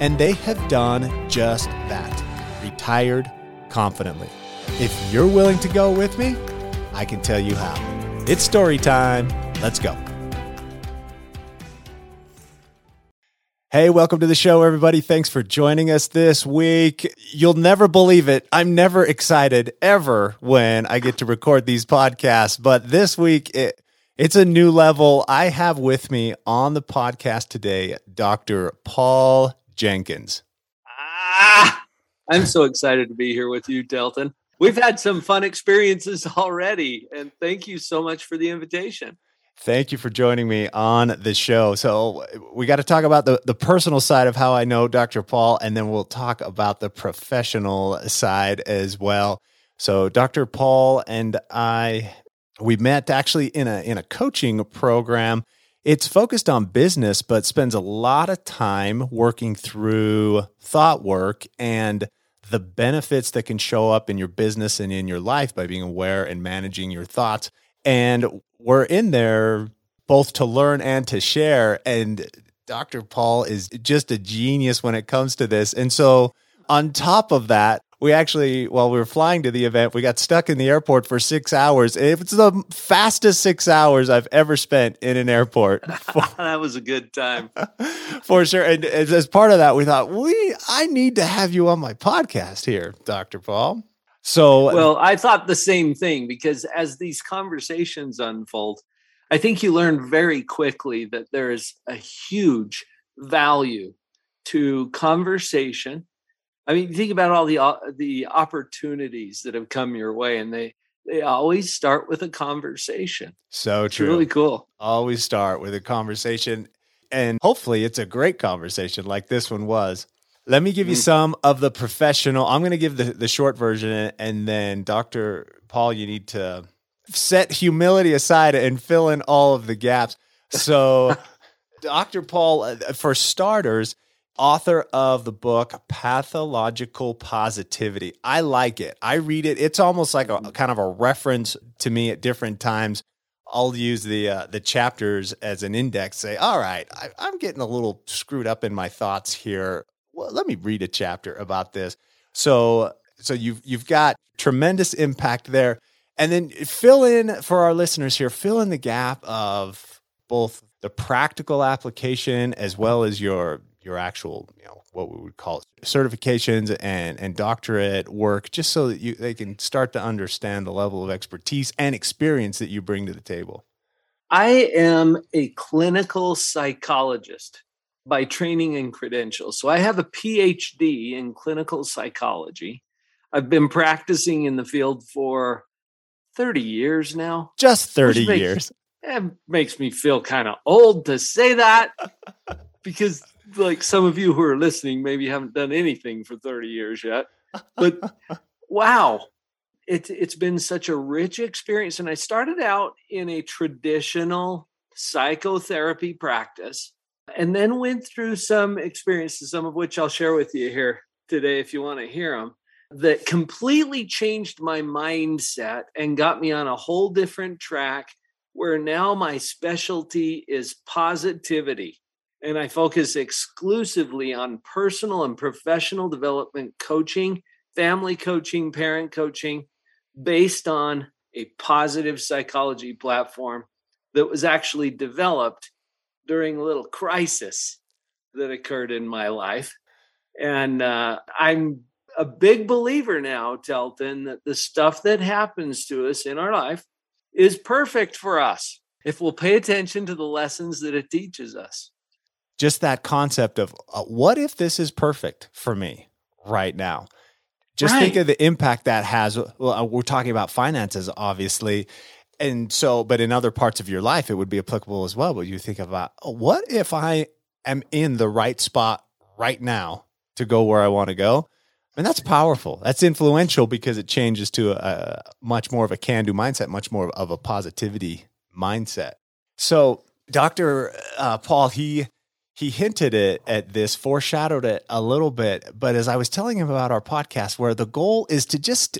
And they have done just that, retired confidently. If you're willing to go with me, I can tell you how. It's story time. Let's go. Hey, welcome to the show, everybody. Thanks for joining us this week. You'll never believe it. I'm never excited ever when I get to record these podcasts, but this week it's a new level. I have with me on the podcast today, Dr. Paul Jenkins. I'm so excited to be here with you, Delton. We've had some fun experiences already, and thank you so much for the invitation. Thank you for joining me on the show. So we got to talk about the personal side of how I know Dr. Paul, and then we'll talk about the professional side as well. So Dr. Paul and I, we met actually in a coaching program. It's focused on business, but spends a lot of time working through thought work and the benefits that can show up in your business and in your life by being aware and managing your thoughts. And we're in there both to learn and to share. And Dr. Paul is just a genius when it comes to this. And so on top of that, we actually, while we were flying to the event, we got stuck in the airport for 6 hours. It's the fastest 6 hours I've ever spent in an airport. That was a good time. For sure. And as part of that, we thought, I need to have you on my podcast here, Dr. Paul. Well, I thought the same thing, because as these conversations unfold, I think you learn very quickly that there is a huge value to conversation. I mean, think about all the opportunities that have come your way, and they always start with a conversation. So true. It's really cool. Always start with a conversation, and hopefully it's a great conversation like this one was. Let me give you some of the professional. I'm going to give the short version, and then Dr. Paul, you need to set humility aside and fill in all of the gaps. So Dr. Paul, for starters, author of the book, Pathological Positivity. I like it. I read it. It's almost like a kind of a reference to me at different times. I'll use the chapters as an index, say, all right, I'm getting a little screwed up in my thoughts here. Well, let me read a chapter about this. So you've got tremendous impact there. And then fill in for our listeners here, fill in the gap of both the practical application as well as your actual, what we would call certifications and doctorate work, just so that they can start to understand the level of expertise and experience that you bring to the table. I am a clinical psychologist by training and credentials. So I have a PhD in clinical psychology. I've been practicing in the field for 30 years now. Just 30 years. It makes me feel kind of old to say that, because like some of you who are listening, maybe haven't done anything for 30 years yet. But wow, it's been such a rich experience. And I started out in a traditional psychotherapy practice, and then went through some experiences, some of which I'll share with you here today if you want to hear them, that completely changed my mindset and got me on a whole different track, where now my specialty is positivity. And I focus exclusively on personal and professional development coaching, family coaching, parent coaching, based on a positive psychology platform that was actually developed during a little crisis that occurred in my life. And I'm a big believer now, Telton, that the stuff that happens to us in our life is perfect for us if we'll pay attention to the lessons that it teaches us. Just that concept of what if this is perfect for me right now? Just think of the impact that has. Well, we're talking about finances, obviously. And so, but in other parts of your life, it would be applicable as well. But you think about, what if I am in the right spot right now to go where I want to go. And that's powerful. That's influential because it changes to a much more of a can-do mindset, much more of a positivity mindset. So Dr. Paul, he hinted at this, foreshadowed it a little bit. But as I was telling him about our podcast, where the goal is to just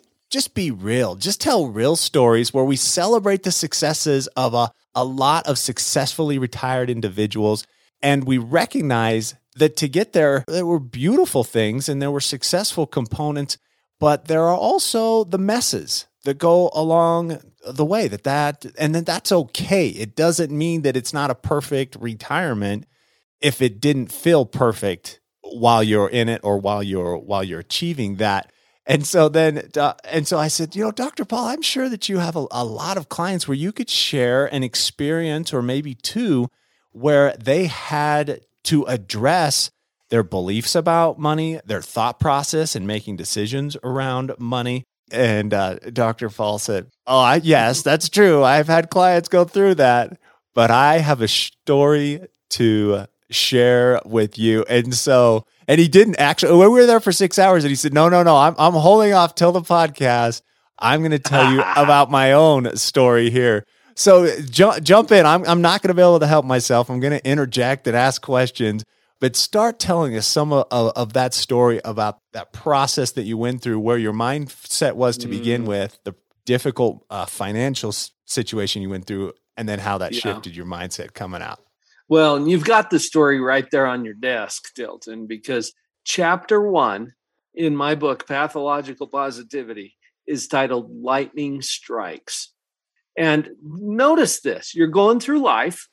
be real, just tell real stories where we celebrate the successes of a lot of successfully retired individuals. And we recognize that to get there were beautiful things and there were successful components, but there are also the messes that go along the way and that's okay. It doesn't mean that it's not a perfect retirement if it didn't feel perfect while you're in it or while you're achieving that. And so then I said, Dr. Paul, I'm sure that you have a lot of clients where you could share an experience or maybe two where they had to address their beliefs about money, their thought process, and making decisions around money. And Dr. Paul said, yes, that's true. I've had clients go through that, but I have a story to share with you. And so, and he didn't actually, we were there for 6 hours and he said, no, I'm holding off till the podcast. I'm going to tell you about my own story here. So jump in. I'm not going to be able to help myself. I'm going to interject and ask questions, but start telling us some of that story about that process that you went through, where your mindset was to begin with, the difficult financial situation you went through, and then how that shifted your mindset coming out. Well, and you've got the story right there on your desk, Tilton, because chapter 1 in my book, Pathological Positivity, is titled Lightning Strikes. And notice this, you're going through life,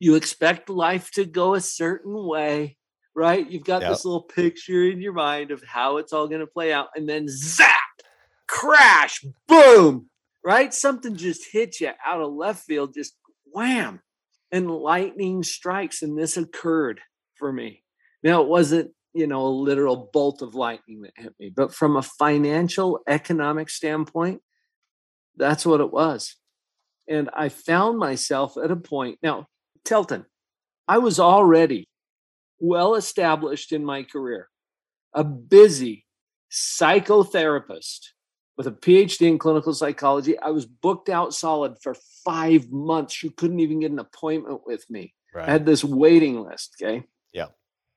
you expect life to go a certain way, right? You've got this little picture in your mind of how it's all going to play out, and then zap, crash, boom, right? Something just hits you out of left field, just wham, and lightning strikes. And this occurred for me. Now, it wasn't, a literal bolt of lightning that hit me, but from a financial economic standpoint, that's what it was. And I found myself at a point. Now, Telton, I was already well established in my career, a busy psychotherapist with a PhD in clinical psychology. I was booked out solid for 5 months. You couldn't even get an appointment with me. Right. I had this waiting list. Okay. Yeah.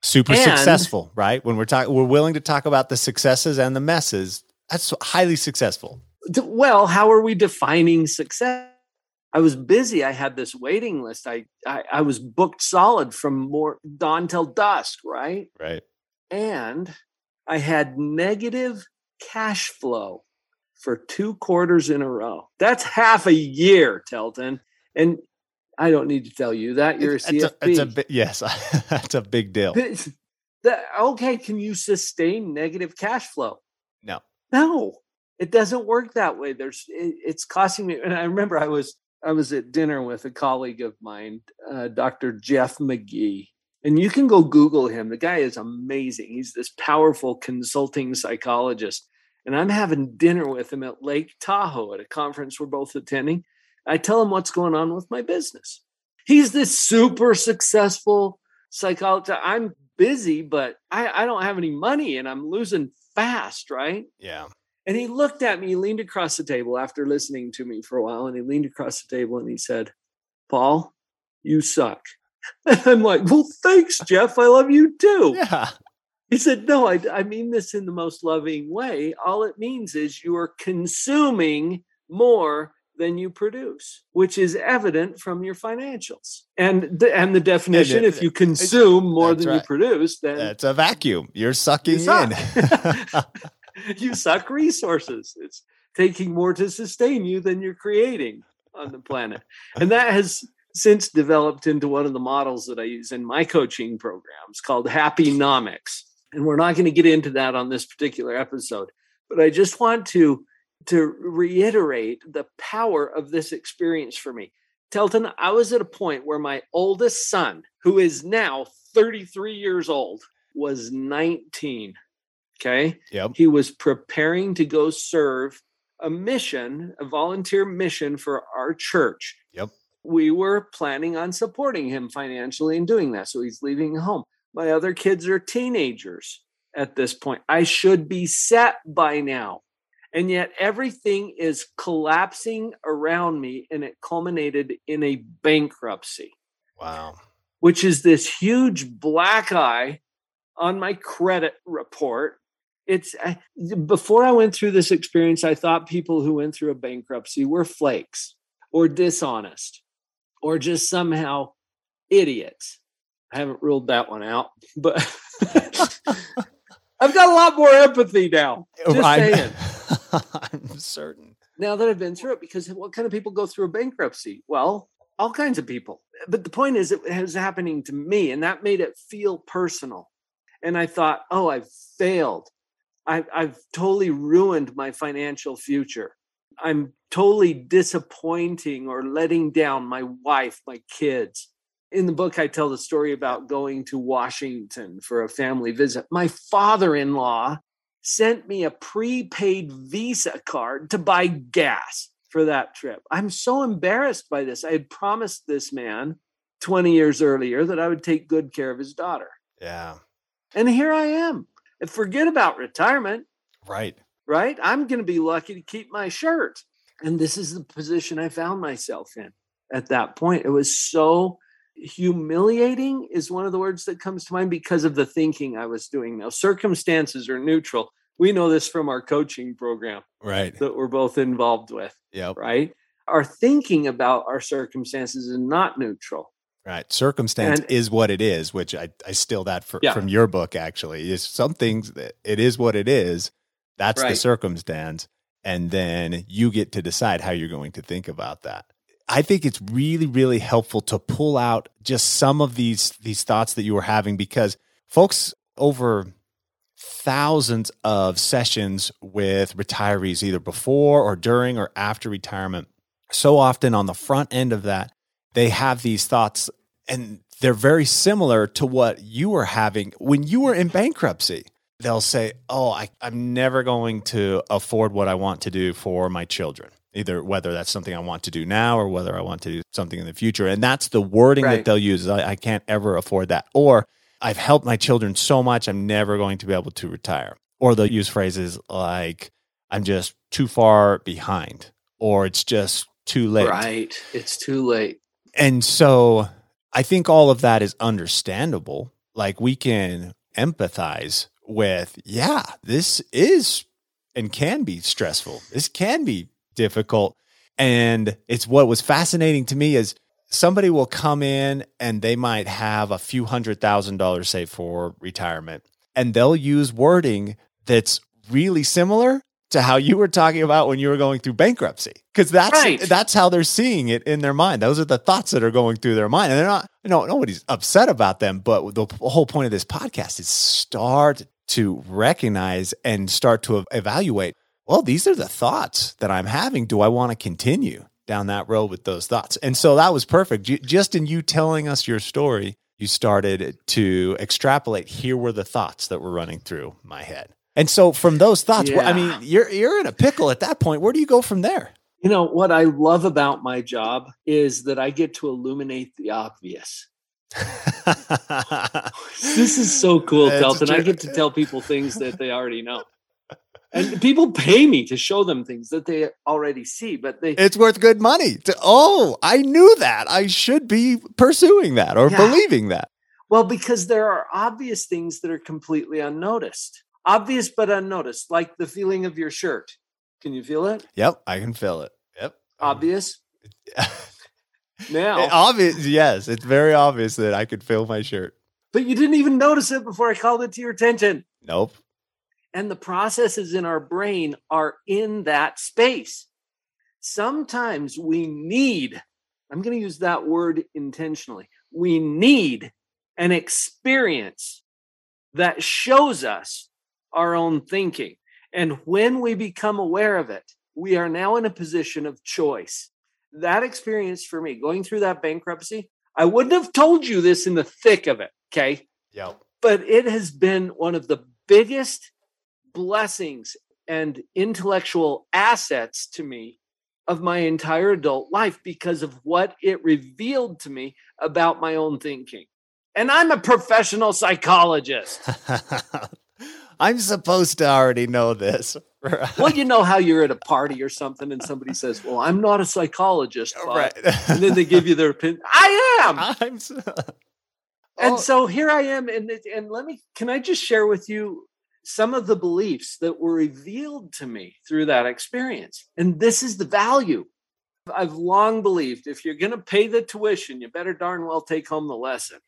Successful, right? When we're willing to talk about the successes and the messes. That's highly successful. Well, how are we defining success? I was busy. I had this waiting list. I was booked solid from dawn till dusk, right? Right. And I had negative cash flow for 2 quarters in a row. That's half a year, Telton. And I don't need to tell you that. You're a CFP. Yes, that's a big deal. Okay, can you sustain negative cash flow? No. It doesn't work that way. It's costing me. And I remember I was at dinner with a colleague of mine, Dr. Jeff McGee, and you can go Google him. The guy is amazing. He's this powerful consulting psychologist, and I'm having dinner with him at Lake Tahoe at a conference we're both attending. I tell him what's going on with my business. He's this super successful psychologist. I'm busy, but I don't have any money and I'm losing fast, right? Yeah. And he looked at me, he leaned across the table after listening to me for a while, and he leaned across the table and he said, "Paul, you suck." And I'm like, "Well, thanks, Jeff. I love you too." Yeah. He said, "No, I mean this in the most loving way. All it means is you are consuming more than you produce, which is evident from your financials." And the definition, if you consume more than you produce, then that's a vacuum. You're sucking in. You suck resources. It's taking more to sustain you than you're creating on the planet. And that has since developed into one of the models that I use in my coaching programs called Happynomics. And we're not going to get into that on this particular episode, but I just want to reiterate the power of this experience for me. Telton, I was at a point where my oldest son, who is now 33 years old, was 19. Okay. Yep. He was preparing to go serve a volunteer mission for our church. Yep. We were planning on supporting him financially and doing that. So he's leaving home. My other kids are teenagers. at this point. I should be set by now. And yet everything is collapsing around me, and it culminated in a bankruptcy. Wow. Which is this huge black eye on my credit report. Before I went through this experience, I thought people who went through a bankruptcy were flakes or dishonest or just somehow idiots. I haven't ruled that one out, but I've got a lot more empathy now. Just saying. I'm certain. Now that I've been through it, because what kind of people go through a bankruptcy? Well, all kinds of people. But the point is, it was happening to me, and that made it feel personal. And I thought, oh, I've failed. I've totally ruined my financial future. I'm totally disappointing or letting down my wife, my kids. In the book, I tell the story about going to Washington for a family visit. My father-in-law sent me a prepaid Visa card to buy gas for that trip. I'm so embarrassed by this. I had promised this man 20 years earlier that I would take good care of his daughter. Yeah. And here I am. Forget about retirement. Right. I'm going to be lucky to keep my shirt. And this is the position I found myself in at that point. It was so humiliating is one of the words that comes to mind because of the thinking I was doing. Now, circumstances are neutral. We know this from our coaching program, right? That we're both involved with. Yep. Right. Our thinking about our circumstances is not neutral. Right. Circumstance is what it is, which I steal that from your book, actually. Is some things that it is what it is. That's the circumstance. And then you get to decide how you're going to think about that. I think it's really, really helpful to pull out just some of these thoughts that you were having, because folks over thousands of sessions with retirees, either before or during or after retirement, so often on the front end of that, they have these thoughts, and they're very similar to what you were having when you were in bankruptcy. They'll say, oh, I'm never going to afford what I want to do for my children, either whether that's something I want to do now or whether I want to do something in the future. And that's the wording that they'll use. I can't ever afford that. Or I've helped my children so much, I'm never going to be able to retire. Or they'll use phrases like, I'm just too far behind, or it's just too late. Right. It's too late. And so I think all of that is understandable. Like, we can empathize with, this is and can be stressful. This can be difficult. And it's what was fascinating to me is somebody will come in and they might have a few $100,000 saved for retirement, and they'll use wording that's really similar to how you were talking about when you were going through bankruptcy. Because that's how they're seeing it in their mind. Those are the thoughts that are going through their mind. And they're not, nobody's upset about them. But the whole point of this podcast is start to recognize and start to evaluate, well, these are the thoughts that I'm having. Do I want to continue down that road with those thoughts? And so that was perfect. Just in you telling us your story, you started to extrapolate, here were the thoughts that were running through my head. And so from those thoughts, I mean, you're in a pickle at that point. Where do you go from there? You know, what I love about my job is that I get to illuminate the obvious. This is so cool, Telton. I get to tell people things that they already know. And people pay me to show them things that they already see, but it's worth good money. I knew that. I should be pursuing that or believing that. Well, because there are obvious things that are completely unnoticed. Obvious but unnoticed, like the feeling of your shirt. Can you feel it? Yep, I can feel it. Yep. Obvious? Now. Obvious, yes. It's very obvious that I could feel my shirt. But you didn't even notice it before I called it to your attention. Nope. And the processes in our brain are in that space. Sometimes we need, I'm going to use that word intentionally, we need an experience that shows us our own thinking. And when we become aware of it, we are now in a position of choice. That experience for me, going through that bankruptcy, I wouldn't have told you this in the thick of it, okay? Yeah. But it has been one of the biggest blessings and intellectual assets to me of my entire adult life because of what it revealed to me about my own thinking. And I'm a professional psychologist. I'm supposed to already know this. Right. Well, you know how you're at a party or something and somebody says, well, I'm not a psychologist. Right. And then they give you their opinion. I am. And so here I am. And can I just share with you some of the beliefs that were revealed to me through that experience? And this is the value. I've long believed if you're going to pay the tuition, you better darn well take home the lesson.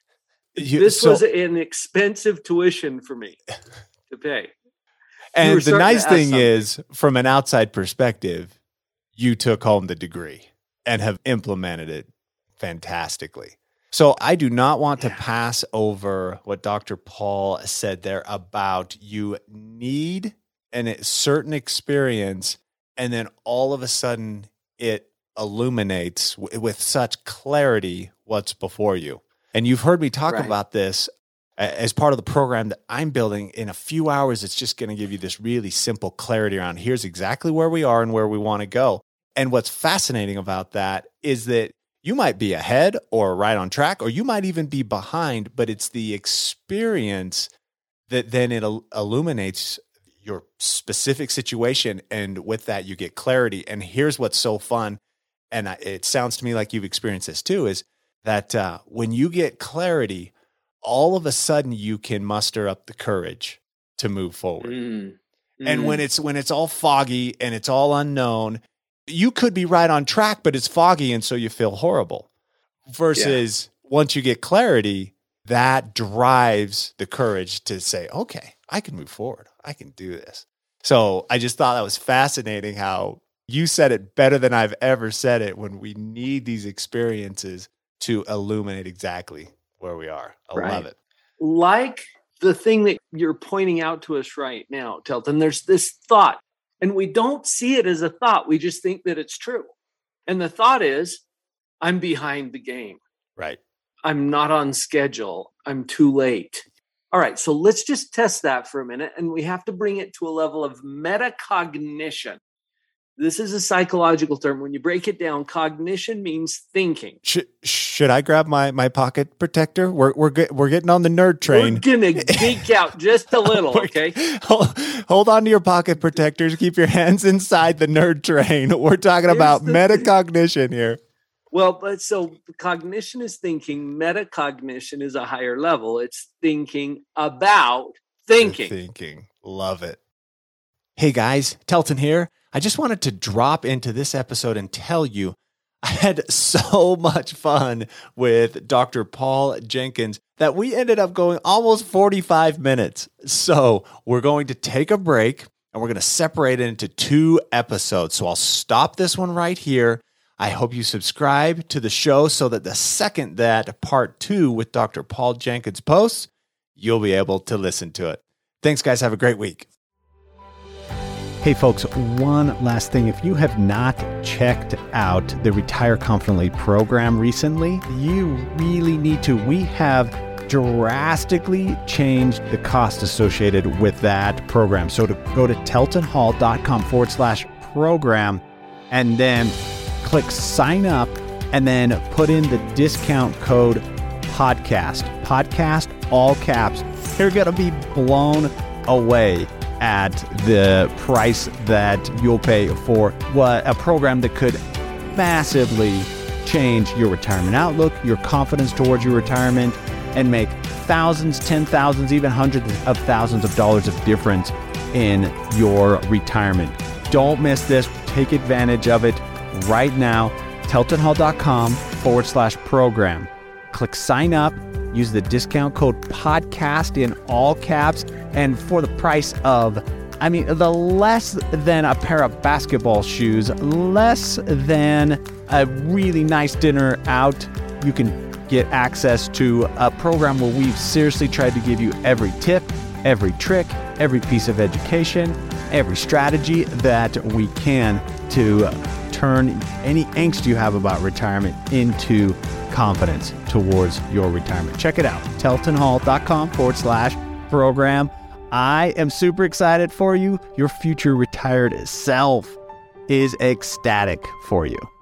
This was an expensive tuition for me to pay. And the nice thing is, from an outside perspective, you took home the degree and have implemented it fantastically. So I do not want to pass over what Dr. Paul said there about you need a certain experience, and then all of a sudden it illuminates with such clarity what's before you. And you've heard me talk about this as part of the program that I'm building. In a few hours, it's just going to give you this really simple clarity around here's exactly where we are and where we want to go. And what's fascinating about that is that you might be ahead or right on track, or you might even be behind, but it's the experience that then it illuminates your specific situation. And with that, you get clarity. And here's what's so fun. And it sounds to me like you've experienced this too, is that when you get clarity, all of a sudden you can muster up the courage to move forward. And when it's all foggy and it's all unknown, you could be right on track, but it's foggy and so you feel horrible. Versus once you get clarity, that drives the courage to say, okay, I can move forward. I can do this. So I just thought that was fascinating how you said it better than I've ever said it, when we need these experiences to illuminate exactly where we are. I love it. Like the thing that you're pointing out to us right now, Telton, there's this thought, and we don't see it as a thought. We just think that it's true. And the thought is, I'm behind the game. Right. I'm not on schedule. I'm too late. All right. So let's just test that for a minute. And we have to bring it to a level of metacognition. This is a psychological term. When you break it down, cognition means thinking. Should I grab my pocket protector? We're getting on the nerd train. We're going to geek out just a little, okay? Hold on to your pocket protectors. Keep your hands inside the nerd train. We're talking about metacognition here. Well, but so cognition is thinking. Metacognition is a higher level. It's thinking about thinking. Love it. Hey, guys. Telton here. I just wanted to drop into this episode and tell you I had so much fun with Dr. Paul Jenkins that we ended up going almost 45 minutes. So we're going to take a break and we're going to separate it into two episodes. So I'll stop this one right here. I hope you subscribe to the show so that the second that part 2 with Dr. Paul Jenkins posts, you'll be able to listen to it. Thanks, guys. Have a great week. Hey folks, one last thing. If you have not checked out the Retire Confidently program recently, you really need to. We have drastically changed the cost associated with that program. So to go to teltonhall.com/program and then click sign up and then put in the discount code podcast, all caps. You're going to be blown away at the price that you'll pay for what a program that could massively change your retirement outlook, your confidence towards your retirement, and make thousands, 10,000s, even hundreds of thousands of dollars of difference in your retirement. Don't miss this. Take advantage of it right now. teltonhall.com/program. Click sign up. Use the discount code podcast in all caps. And for the price of, the less than a pair of basketball shoes, less than a really nice dinner out, you can get access to a program where we've seriously tried to give you every tip, every trick, every piece of education, every strategy that we can to turn any angst you have about retirement into confidence towards your retirement. Check it out. teltonhall.com/program. I am super excited for you. Your future retired self is ecstatic for you.